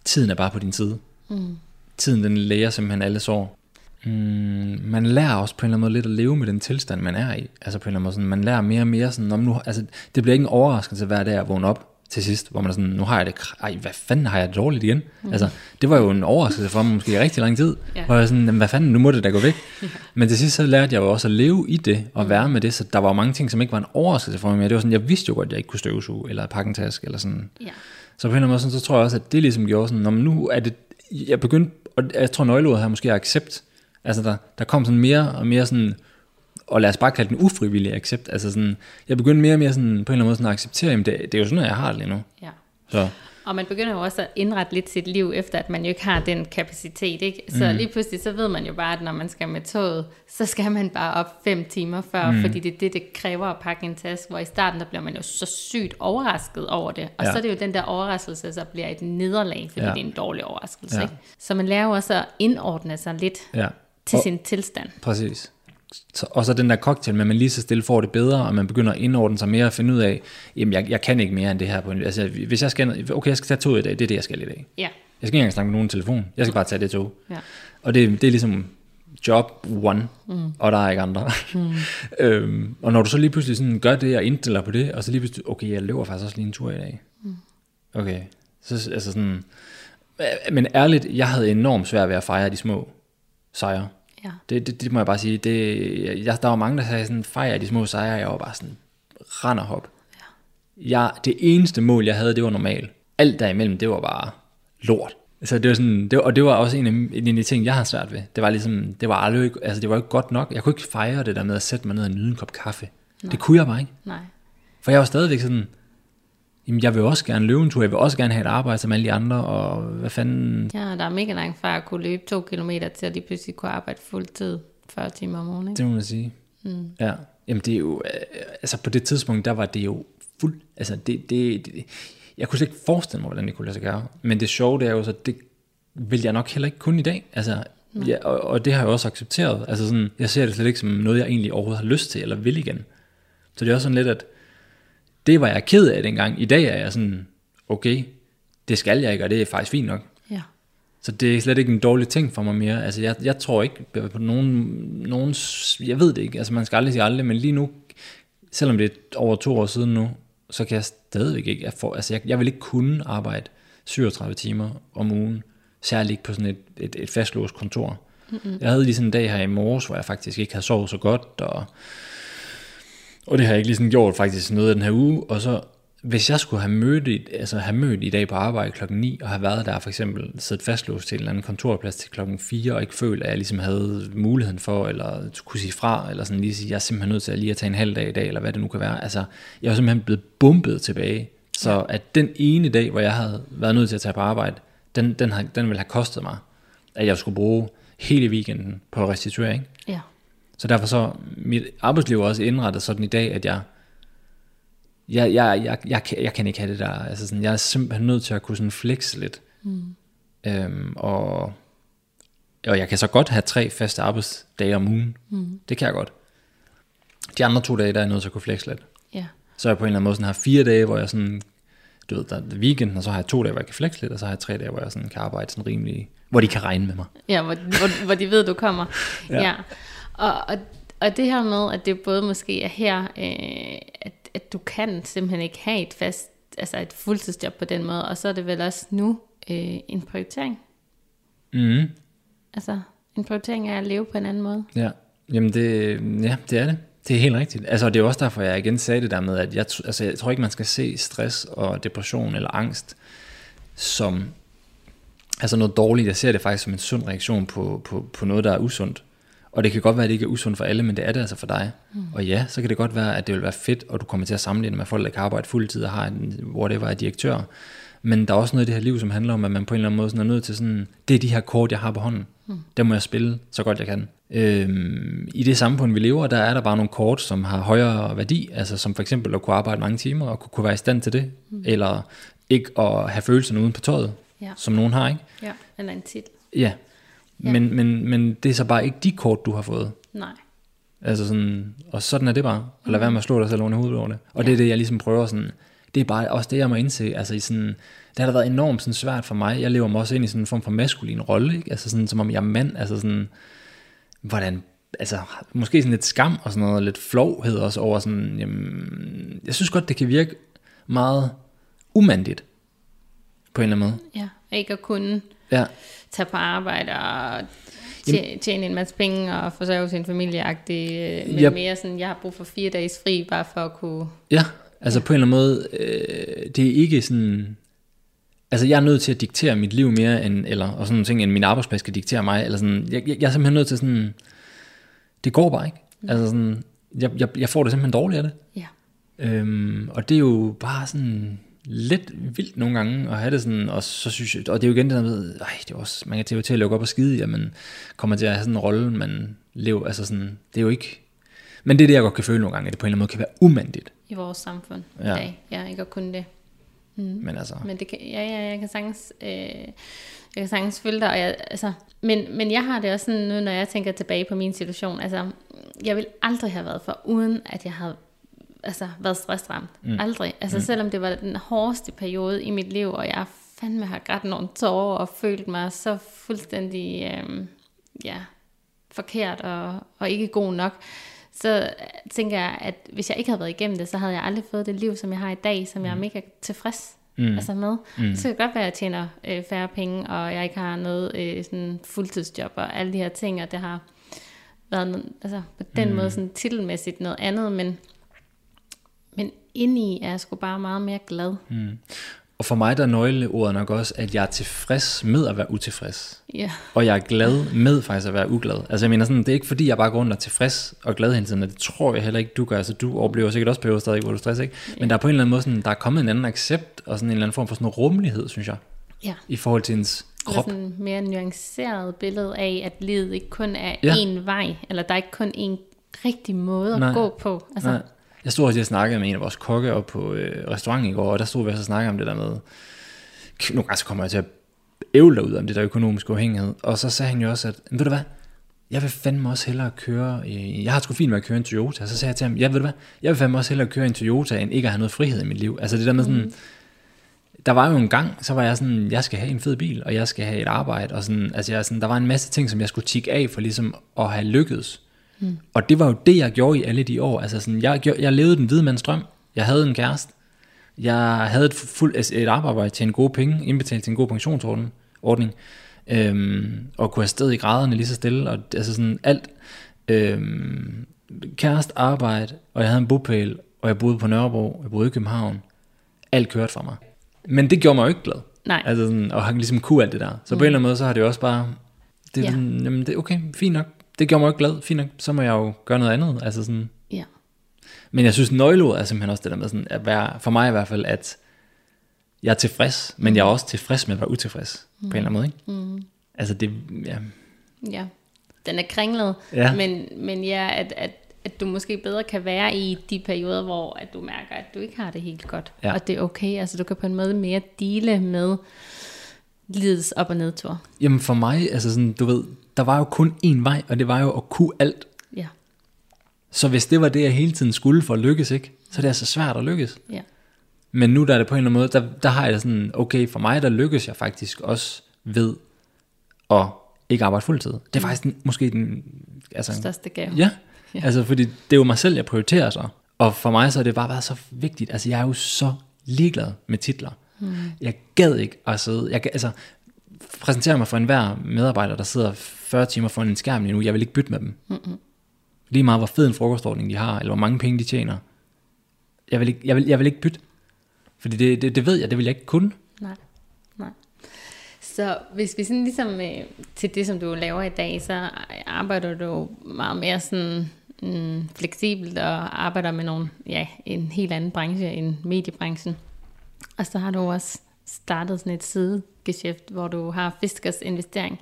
tiden er bare på din side. Mm. Tiden den læger simpelthen alle sår. Mm, man lærer også på en eller anden måde lidt at leve med den tilstand, man er i. Altså på en eller anden måde sådan, man lærer mere og mere sådan, om nu, altså, det bliver ikke en overraskelse hver dag at vågne op til sidst, hvor man er sådan, nu har jeg det, ej, hvad fanden har jeg det dårligt igen? Mm. Altså, det var jo en overraskelse for mig måske i rigtig lang tid, yeah. hvor jeg sådan, hvad fanden, nu må det da gå væk. Yeah. Men til sidst så lærte jeg jo også at leve i det, og være med det, så der var jo mange ting, som ikke var en overraskelse for mig mere. Det var sådan, jeg vidste jo godt, at jeg ikke kunne støvsuge, eller pakke en taske, eller sådan. Yeah. Så på en eller anden måde sådan, så tror jeg også, at det ligesom gjorde sådan, om nu er det, jeg begyndte, og jeg tror nøgleordet her måske er accept. Altså der, der kom sådan mere og mere sådan, og lad os bare kalde den ufrivillige accept, altså sådan, jeg begyndte mere og mere sådan, på en eller anden måde sådan at acceptere, jamen det, det er jo sådan, at jeg har det lige nu. Ja. Så. Og man begynder jo også at indrette lidt sit liv, efter at man jo ikke har den kapacitet, ikke? Så mm. lige pludselig, så ved man jo bare, at når man skal med toget, så skal man bare op fem timer før, mm. fordi det er det, det kræver at pakke en taske, hvor i starten, der bliver man jo så sygt overrasket over det, og ja. Så er det jo den der overraskelse, så bliver et nederlag, fordi ja. Det er en dårlig overraskelse, ja. Ikke? Så man lærer jo også at indordne sig lidt, ja. Til sin tilstand. Præcis. Så, og så den der cocktail, men man lige så stille får det bedre, og man begynder at indordne sig mere og finde ud af, jamen jeg, jeg kan ikke mere end det her. På en, altså, hvis jeg skal, okay, jeg skal tage toget i dag, det er det, jeg skal i dag. Ja. Jeg skal ikke engang snakke med nogen i telefon, jeg skal bare tage det tog. Ja. Og det, det er ligesom job one, mm. og der er ikke andre. Mm. øhm, og når du så lige pludselig sådan gør det, og indstiller på det, og så lige pludselig, okay, jeg løber faktisk også lige en tur i dag. Mm. Okay, så altså sådan, men ærligt, jeg havde enormt svært ved at fejre de små sejre. Ja. Det, det, det må jeg bare sige. Det, jeg, der var mange, der sagde sådan, fejrer de små sejre, jeg var bare sådan, rand og hop. Ja. Jeg, det eneste mål, jeg havde, det var normal. Alt derimellem, det var bare lort. Så det var sådan, det, og det var også en af, en af de ting, jeg har svært ved. Det var ligesom, det var aldrig, altså det var ikke godt nok. Jeg kunne ikke fejre det der med at sætte mig ned og nyde en kop kaffe. Nej. Det kunne jeg bare ikke. Nej. For jeg var stadigvæk sådan, jamen, jeg vil også gerne løbe en tur, jeg vil også gerne have et arbejde som alle de andre, og hvad fanden... Ja, der er mega langt fra at kunne løbe to kilometer til at lige pludselig kunne arbejde fuldtid fyrre timer om morgenen. Det må man sige. Mm. Ja, jamen det er jo... Altså på det tidspunkt, der var det jo fuld... Altså det... det, det jeg kunne slet ikke forestille mig, hvordan det kunne lade sig gøre. Men det sjove, det er jo så, det vil jeg nok heller ikke kunne i dag. Altså, ja, og, og det har jeg også accepteret. Altså sådan, jeg ser det slet ikke som noget, jeg egentlig overhovedet har lyst til, eller vil igen. Så det er også sådan lidt, at... Det var jeg ked af dengang. I dag er jeg sådan, okay, det skal jeg ikke, og det er faktisk fint nok. Ja. Så det er slet ikke en dårlig ting for mig mere. Altså, jeg, jeg tror ikke på nogen, nogen... Jeg ved det ikke. Altså, man skal aldrig sige aldrig, men lige nu, selvom det er over to år siden nu, så kan jeg stadigvæk ikke... Jeg får, altså, jeg, jeg vil ikke kunne arbejde syvogtredive timer om ugen, særligt ikke på sådan et, et, et fastlåst kontor. Mm-hmm. Jeg havde lige sådan en dag her i morges, hvor jeg faktisk ikke havde sovet så godt, og... Og det har jeg ikke lige sådan gjort faktisk noget af den her uge. Og så, hvis jeg skulle have mødt, altså have mødt i dag på arbejde klokken ni, og have været der for eksempel, siddet fastlåst til en eller anden kontorplads til klokken fire, og ikke følt, at jeg ligesom havde muligheden for, eller kunne sige fra, eller sådan lige sige, jeg er simpelthen nødt til at lige at tage en halv dag i dag, eller hvad det nu kan være. Altså, jeg var simpelthen blevet bumpet tilbage. Så at den ene dag, hvor jeg havde været nødt til at tage på arbejde, den, den, har, den ville have kostet mig, at jeg skulle bruge hele weekenden på restituering. Ja. Så derfor så mit arbejdsliv er også indrettet sådan i dag, at jeg jeg jeg jeg jeg kan, jeg kan ikke have det der. Altså sådan, jeg er simpelthen nødt til at kunne sådan flexe lidt. Mm. Øhm, og og jeg kan så godt have tre faste arbejdsdage om ugen. Mm. Det kan jeg godt. De andre to dage der er jeg nødt til at kunne flexe lidt. Yeah. Så jeg på en eller anden måde sådan har fire dage, hvor jeg sådan, du ved, der er weekenden, og så har jeg to dage, hvor jeg kan flexe lidt, og så har jeg tre dage, hvor jeg sådan kan arbejde sådan rimelig, hvor de kan regne med mig. Ja, hvor, hvor, hvor de ved, du kommer. Ja. Ja. Og, og, og det her med, at det både måske er her, øh, at, at du kan simpelthen ikke have et fast, altså et fuldtidsjob på den måde, og så er det vel også nu øh, en prioritering? Mhm. Altså, en prioritering er at leve på en anden måde. Ja, jamen det, ja, det er det. Det er helt rigtigt. Altså, det er også derfor, jeg igen sagde det der med, at jeg, altså, jeg tror ikke, man skal se stress og depression eller angst som altså noget dårligt. Jeg ser det faktisk som en sund reaktion på, på, på noget, der er usundt. Og det kan godt være, at det ikke er usundt for alle, men det er det altså for dig. Mm. Og ja, så kan det godt være, at det vil være fedt, og du kommer til at sammenligne med folk, der kan arbejde fuldtid og har en whatever er direktør. Men der er også noget i det her liv, som handler om, at man på en eller anden måde sådan er nødt til sådan, det er de her kort, jeg har på hånden. Mm. Der må jeg spille, så godt jeg kan. Øhm, I det samfund, vi lever, der er der bare nogle kort, som har højere værdi, altså som for eksempel at kunne arbejde mange timer, og kunne være i stand til det, mm. eller ikke at have følelserne uden på tøjet, ja. Som nogen har, ikke? Ja, eller en titel. Ja, ja. Men, men, men det er så bare ikke de kort, du har fået. Nej. Altså sådan, og sådan er det bare, og lad være med at slå dig selv oven i hovedet over det. Og ja. Det er det, jeg ligesom prøver sådan... Det er bare også det, jeg må indse. Altså i sådan, det har da været enormt sådan svært for mig. Jeg lever mig også ind i sådan en form for maskulin rolle, ikke? Altså sådan, som om jeg er mand. Altså sådan, hvordan, altså måske sådan lidt skam og sådan noget, lidt flovhed også over sådan, jamen, jeg synes godt, det kan virke meget umandigt på en eller anden måde. Ja, ikke at kunne ja. Tage på arbejde og... tjene en masse penge og forsørge sin familieagtigt, men ja. Mere sådan, jeg har brug for fire dages fri, bare for at kunne... Ja, altså ja. På en eller anden måde, øh, det er ikke sådan... Altså jeg er nødt til at diktere mit liv mere, end, eller, og sådan nogle ting, end min arbejdsplads skal diktere mig, eller sådan, jeg, jeg, jeg er simpelthen nødt til sådan... Det går bare ikke. Mm. Altså sådan, jeg, jeg, jeg får det simpelthen dårligt af det. Ja. Øhm, og det er jo bare sådan... lidt vildt nogle gange at have det sådan, og så synes jeg, og det er jo igen det der med, ej, det er også, man kan jo til at lukke op og skide, ja, man kommer til at have sådan en rolle, man lever, altså sådan, det er jo ikke, men det er det, jeg godt kan føle nogle gange, at det på en eller anden måde kan være umandigt. I vores samfund i ja. Dag, ja, ikke at kunne det. Mm. Men altså. Men det kan, ja, ja, jeg kan sagtens, øh, jeg kan sagtens føle dig, og jeg, altså, men, men jeg har det også sådan nu, når jeg tænker tilbage på min situation, altså, jeg ville aldrig have været for, uden at jeg havde, altså været stressramt. Mm. Aldrig. Altså mm. selvom det var den hårdeste periode i mit liv, og jeg fandme har grædt nogle tårer, og følt mig så fuldstændig øh, ja, forkert og, og ikke god nok, så tænker jeg, at hvis jeg ikke havde været igennem det, så havde jeg aldrig fået det liv, som jeg har i dag, som mm. jeg er mega tilfreds mm. altså med. Mm. Så kan det godt være, at jeg tjener øh, færre penge, og jeg ikke har noget øh, sådan fuldtidsjob, og alle de her ting, og det har været altså, på den mm. måde sådan titelmæssigt noget andet, men Men indeni er jeg sgu bare meget mere glad. Mm. Og for mig der er nøgleordet nok også, at jeg er tilfreds med at være utilfreds. Yeah. Og jeg er glad med faktisk at være uglad. Altså jeg mener sådan, det er ikke fordi, jeg bare går rundt og er tilfreds og glad hele tiden, og det tror jeg heller ikke, du gør. Altså du oplever sikkert også perioder stadig, hvor du stresser, ikke? Men yeah. der er på en eller anden måde sådan, der er kommet en anden accept, og sådan en eller anden form for sådan en rummelighed, synes jeg. Yeah. I forhold til ens krop. Det er sådan et mere nuanceret billede af, at livet ikke kun er yeah. én vej, eller der er ikke kun én rigtig måde at Nej. Gå på. Altså, Nej. Jeg stod også og snakkede med en af vores kokke op på øh, restauranten i går, og der stod vi også og snakkede om det der med, nogle gange så kommer jeg til at ævle derud om det der økonomiske afhængighed, og så sagde han jo også, at ved du hvad, jeg vil fandme også hellere køre, øh, jeg har sgu fint med at køre en Toyota, så sagde jeg til ham, ja ved du hvad, jeg vil fandme også hellere køre en Toyota, end ikke at have noget frihed i mit liv. Altså det der med sådan, mm. der var jo en gang, så var jeg sådan, jeg skal have en fed bil, og jeg skal have et arbejde, og sådan, altså jeg, sådan, der var en masse ting, som jeg skulle tikke af for ligesom at have lykkedes. Mm. Og det var jo det, jeg gjorde i alle de år. Altså sådan, jeg, jeg levede den hvide mands drøm. Jeg havde en kæreste. Jeg havde et, fuld, et arbejde til en god penge, indbetalt til en god pensionsordning, øhm, og kunne have sted i graderne lige så stille, og altså sådan alt. Øhm, kæreste, arbejde, og jeg havde en bopæl, og jeg boede på Nørrebro, jeg boede i København. Alt kørte for mig. Men det gjorde mig jo ikke glad. Nej. Altså sådan, og han ligesom kunne alt det der. Så mm. på en eller anden måde, så har det jo også bare, det, yeah. sådan, jamen det er okay, fint nok. Det gjorde mig jo glad, fint nok, så må jeg jo gøre noget andet, altså sådan. Ja. Men jeg synes, nøgleordet er simpelthen også det der med sådan, at være, for mig i hvert fald, at jeg er tilfreds, men jeg er også tilfreds med at være utilfreds, mm. på en eller anden måde, ikke? Mm. Altså det, ja. Ja, den er kringlet, ja. men, men ja, at, at, at du måske bedre kan være i de perioder, hvor at du mærker, at du ikke har det helt godt, ja. og det er okay, altså du kan på en måde mere dele med livets op- og nedtur. Jamen for mig, altså sådan, du ved, der var jo kun én vej, og det var jo at kunne alt. Ja. Så hvis det var det, jeg hele tiden skulle for at lykkes, ikke, så er det altså svært at lykkes. Ja. Men nu der er det på en eller anden måde, der, der har jeg sådan, okay, for mig der lykkes jeg faktisk også ved at ikke arbejde fuldtid. Det er faktisk den, måske den altså, største gave. Ja, ja, altså fordi det er jo mig selv, jeg prioriterer så. Og for mig så har det bare været så vigtigt. Altså jeg er jo så ligeglad med titler. Mm. Jeg gad ikke at sidde, jeg altså præsentere mig for enhver medarbejder, der sidder fyrre timer foran en skærm lige nu. Jeg vil ikke bytte med dem. Mm-hmm. Lige meget hvor fed en frokostordning de har, eller hvor mange penge de tjener. Jeg vil ikke, jeg vil, jeg vil ikke bytte. Fordi det, det, det ved jeg, det vil jeg ikke kunne. Nej, nej. Så hvis vi sådan ligesom øh, til det, som du laver i dag, så arbejder du meget mere sådan mm, fleksibelt og arbejder med nogle, ja, en helt anden branche end mediebranchen. Og så har du også startet sådan et sidegeschæft, hvor du har Fiskers Investering,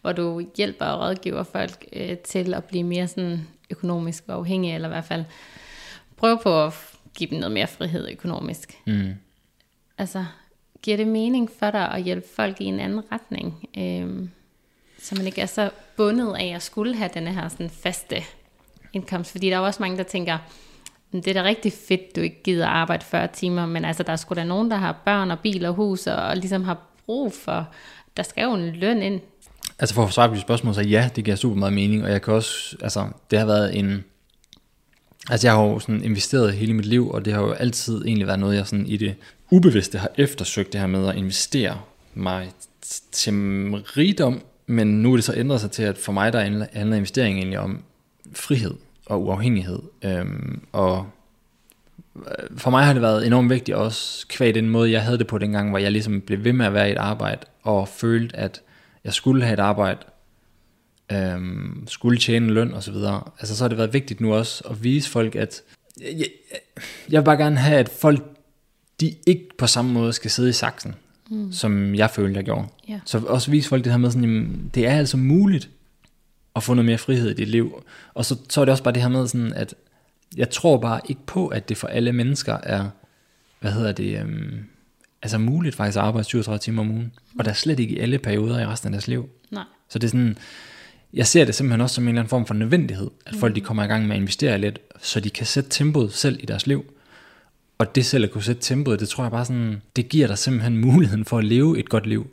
hvor du hjælper og rådgiver folk øh, til at blive mere sådan økonomisk uafhængige, eller i hvert fald prøve på at give dem noget mere frihed økonomisk. Mm. Altså, giver det mening for dig at hjælpe folk i en anden retning, øh, så man ikke er så bundet af at skulle have denne her sådan faste indkomst? Fordi der er også mange, der tænker, det er da rigtig fedt, du ikke gider arbejde fyrre timer, men altså, der er sgu da nogen, der har børn og bil og hus, og, og ligesom har brug for, der skal jo en løn ind. Altså, for at svare på de spørgsmål, så ja, det giver super meget mening, og jeg kan også, altså, det har været en altså jeg har jo sådan investeret hele mit liv, og det har jo altid egentlig været noget, jeg sådan i det ubevidste har eftersøgt, det her med at investere mig til rigdom, men nu er det så ændret sig til, at for mig der handler investering egentlig om frihed og uafhængighed, øhm, og for mig har det været enormt vigtigt også, kvad den måde jeg havde det på dengang, hvor jeg ligesom blev ved med at være i et arbejde, og følte at jeg skulle have et arbejde, Øhm, skulle tjene løn og så videre. Altså så har det været vigtigt nu også at vise folk, at jeg, jeg vil bare gerne have, at folk de ikke på samme måde skal sidde i saksen, mm. som jeg følte jeg gjorde. Yeah. Så også vise folk det her med sådan, jamen, det er altså muligt at få noget mere frihed i dit liv. Og så, så er det også bare det her med sådan, at jeg tror bare ikke på, at det for alle mennesker er, hvad hedder det, øhm, altså muligt faktisk at arbejde syvogtredive timer om ugen, mm. og der er slet ikke i alle perioder i resten af deres liv. Nej. Så det er sådan, jeg ser det simpelthen også som en eller anden form for nødvendighed, at folk de kommer i gang med at investere lidt, så de kan sætte tempoet selv i deres liv. Og det selv at kunne sætte tempoet, det tror jeg bare sådan, det giver dig simpelthen muligheden for at leve et godt liv.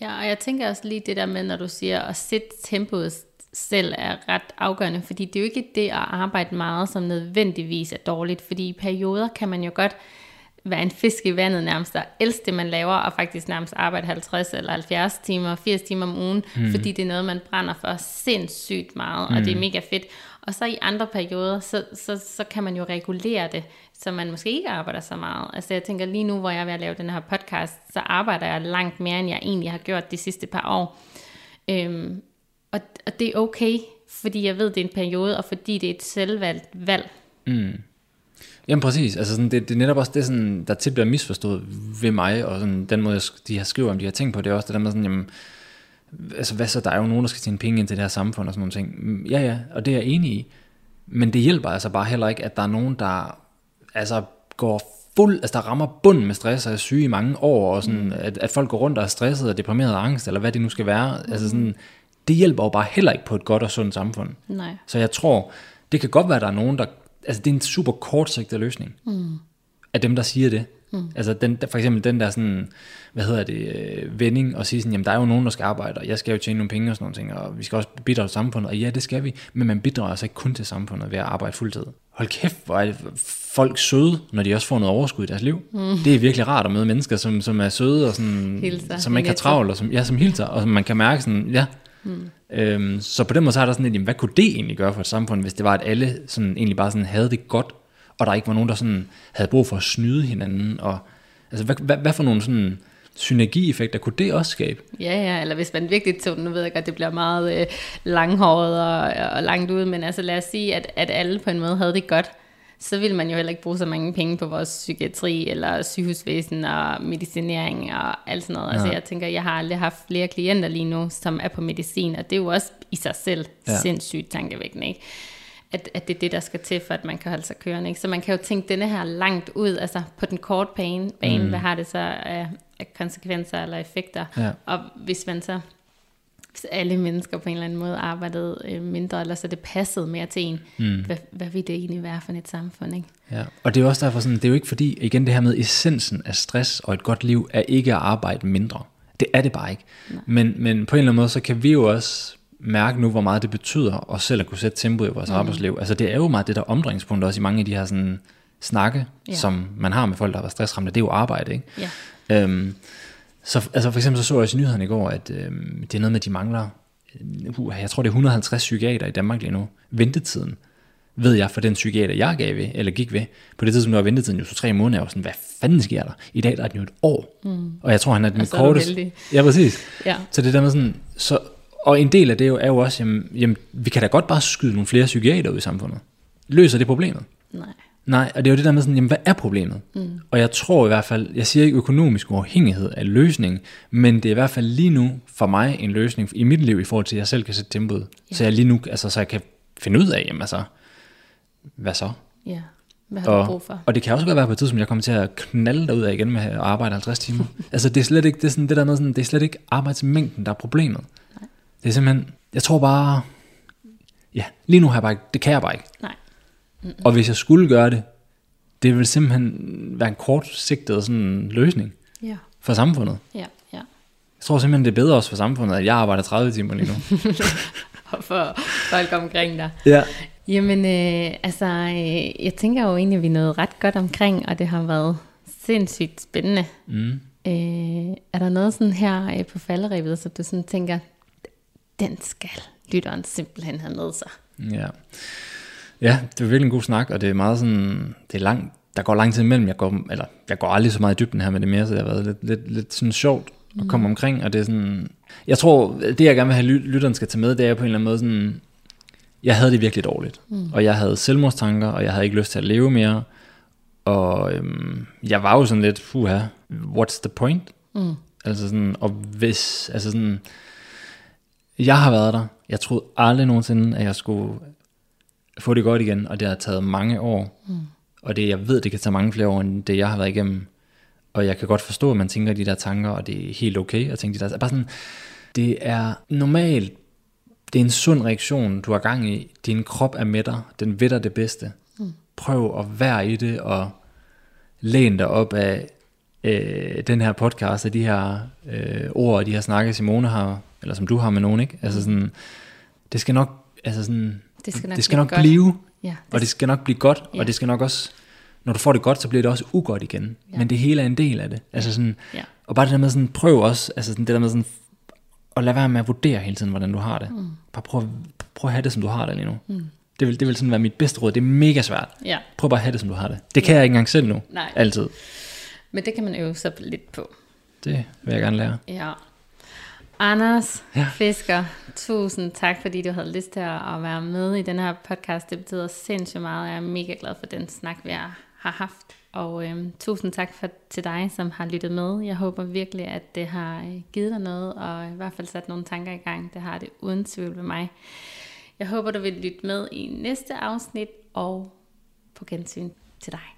Ja, og jeg tænker også lige det der med, når du siger, at sætte tempoet selv er ret afgørende, fordi det er jo ikke det at arbejde meget, som nødvendigvis er dårligt, fordi i perioder kan man jo godt være en fisk i vandet nærmest, der elsker det, man laver, og faktisk nærmest arbejde halvtreds eller halvfjerds timer, firs timer om ugen, mm. fordi det er noget, man brænder for sindssygt meget, mm. og det er mega fedt. Og så i andre perioder, så, så, så kan man jo regulere det, så man måske ikke arbejder så meget. Altså jeg tænker lige nu, hvor jeg er ved at lave den her podcast, så arbejder jeg langt mere, end jeg egentlig har gjort de sidste par år. Øhm, og, og det er okay, fordi jeg ved, det er en periode, og fordi det er et selvvalgt valg. Mm. Jamen præcis, altså sådan, det, det er netop også det, sådan, der tit bliver misforstået ved mig, og sådan, den måde, jeg, de har skriver om de her ting på, det er også det der med sådan, jamen, altså hvad så, der er jo nogen, der skal tjene penge ind til det her samfund og sådan nogle ting. Ja, ja, og det er jeg enig i, men det hjælper altså bare heller ikke, at der er nogen, der altså går fuld, altså der rammer bunden med stress og er syge i mange år, og sådan, mm. at, at folk går rundt og er stresset og deprimeret og angst, eller hvad det nu skal være, mm. altså sådan, det hjælper jo bare heller ikke på et godt og sundt samfund. Nej. Så jeg tror, det kan godt være, at der er nogen, der altså det er en super kortsigtet løsning mm. af dem, der siger det. Mm. Altså den, for eksempel den der sådan, hvad hedder det, vending og sige sådan, jamen der er jo nogen, der skal arbejde, og jeg skal jo tjene nogle penge og sådan nogle ting, og vi skal også bidrage til samfundet, og ja, det skal vi, men man bidrager altså ikke kun til samfundet ved at arbejde fuldtid. Hold kæft, hvor er folk søde, når de også får noget overskud i deres liv. Mm. Det er virkelig rart at møde mennesker, som, som er søde, og sådan, hilser, som ikke har travlt, og som, ja, som hilser, og som man kan mærke sådan, ja, Mm. Øhm, så på den måde så er der sådan lidt, jamen, hvad kunne det egentlig gøre for et samfund, hvis det var, at alle sådan, egentlig bare sådan, havde det godt, og der ikke var nogen, der sådan, havde brug for at snyde hinanden, og altså, hvad, hvad, hvad for nogle sådan, synergieffekter kunne det også skabe? Ja, ja, eller hvis man virkelig tog den, nu ved jeg godt, det bliver meget øh, langhåret og, og langt ud, men altså lad os sige, at, at alle på en måde havde det godt, så vil man jo heller ikke bruge så mange penge på vores psykiatri eller sygehusvæsen og medicinering og alt sådan noget. Ja. Altså jeg tænker, jeg har aldrig haft flere klienter lige nu, som er på medicin, og det er jo også i sig selv ja. sindssygt tankevækkende, ikke? At, at det er det, der skal til, for at man kan holde sig kørende, ikke? Så man kan jo tænke denne her langt ud, altså på den korte bane, bane mm. hvad har det så af, af konsekvenser eller effekter? Ja. Og hvis man så, hvis alle mennesker på en eller anden måde arbejdede øh, mindre, eller så det passede mere til en, mm. hvad, hvad vil det egentlig være for et samfund, ikke? Ja. Og det er jo også derfor sådan, det er jo ikke fordi, igen det her med essensen af stress og et godt liv, er ikke at arbejde mindre. Det er det bare ikke. Men, men på en eller anden måde, så kan vi jo også mærke nu, hvor meget det betyder, og selv at kunne sætte tempoet i vores mm. arbejdsliv. Altså det er jo meget det der omdrejningspunkt også i mange af de her sådan, snakke, ja. som man har med folk, der har været stressramte. Det er jo arbejde, ikke? Ja. Øhm, så altså for eksempel så, så jeg også i nyhederne i går, at øhm, det er noget med, de mangler, uh, jeg tror det er et hundrede og halvtreds psykiater i Danmark lige nu. Ventetiden, ved jeg, for den psykiater, jeg gav ved, eller gik ved, på det tidspunkt, der var ventetiden jo så tre måneder, og sådan, hvad fanden sker der? I dag der er den jo et år. Mm. Og jeg tror, han er den altså, korteste. Ja, præcis. Ja. Så det der med sådan, så og en del af det jo er jo også, jamen, jamen, vi kan da godt bare skyde nogle flere psykiater ud i samfundet. Løser det problemet? Nej. Nej, og det er jo det der med sådan, jamen, hvad er problemet? Mm. Og jeg tror i hvert fald, jeg siger ikke økonomisk uafhængighed af løsningen, men det er i hvert fald lige nu for mig en løsning i mit liv, i forhold til, at jeg selv kan sætte tempoet. Ja. Så jeg lige nu, altså, så jeg kan finde ud af, jamen altså, hvad så? Ja, hvad har og, du brug for? Og det kan også godt være på et tidspunkt, jeg kommer til at knalde derud af igen med at arbejde halvtreds timer. Altså det er slet ikke, det er sådan, det der med sådan, det er slet ikke arbejdsmængden, der er problemet. Det er simpelthen, jeg tror bare, ja, lige nu har jeg bare ikke, det kan jeg bare ikke. Nej. Mm-hmm. Og hvis jeg skulle gøre det, det ville simpelthen være en kortsigtet sådan løsning ja. for samfundet. Ja, ja. Jeg tror simpelthen, det er bedre også for samfundet, at jeg arbejder tredive timer lige nu. Og for folk omkring dig. Ja. Jamen, øh, altså, øh, jeg tænker jo egentlig, vi nåede ret godt omkring, og det har været sindssygt spændende. Mm. Øh, er der noget sådan her øh, på falderibet, så du sådan tænker, den skal lytteren simpelthen have med sig? Ja. Ja, det var virkelig en god snak, og det er meget sådan, det er langt, der går lang tid imellem, jeg går, eller jeg går aldrig så meget i dybden her med det mere, så det har været lidt, lidt, lidt sådan sjovt mm. at komme omkring, og det er sådan, jeg tror, det jeg gerne vil have lytteren skal tage med, det er på en eller anden måde sådan, jeg havde det virkelig dårligt, mm. og jeg havde selvmordstanker, og jeg havde ikke lyst til at leve mere, og øhm, jeg var jo sådan lidt, puha, what's the point? Mm. Altså sådan, og hvis, altså sådan, jeg har været der. Jeg troede aldrig nogensinde, at jeg skulle få det godt igen, og det har taget mange år. Mm. Og det, jeg ved, det kan tage mange flere år, end det, jeg har været igennem. Og jeg kan godt forstå, at man tænker de der tanker, og det er helt okay at tænke de der. Bare sådan, det er normalt. Det er en sund reaktion, du har gang i. Din krop er med dig. Den ved dig det bedste. Mm. Prøv at være i det, og læn dig op af øh, den her podcast, og de her øh, ord, og de her snakke, Simone har, eller som du har med nogen, ikke? Altså sådan, det skal nok, altså sådan, det skal nok, det skal nok blive, blive ja, det og det skal nok blive godt, ja. Og det skal nok også, når du får det godt, så bliver det også ugodt igen, ja. Men det hele er en del af det, altså sådan, ja. Og bare det der med sådan, prøv også, altså sådan, det der med sådan, og lad være med at vurdere hele tiden, hvordan du har det, mm. bare prøv, prøv at have det, som du har det lige nu, mm. det, vil, det vil sådan være mit bedste råd, det er mega svært, ja. Prøv bare at have det, som du har det, det kan ja. jeg ikke engang selv nu, nej. Altid, men det kan man øve sig lidt på, det vil jeg gerne lære, ja. Anders ja. Fisker, tusind tak, fordi du havde lyst til at være med i den her podcast. Det betyder sindssygt meget, og jeg er mega glad for den snak, vi har haft. Og øhm, tusind tak for, til dig, som har lyttet med. Jeg håber virkelig, at det har givet dig noget, og i hvert fald sat nogle tanker i gang. Det har det uden tvivl ved mig. Jeg håber, du vil lytte med i næste afsnit, og på gensyn til dig.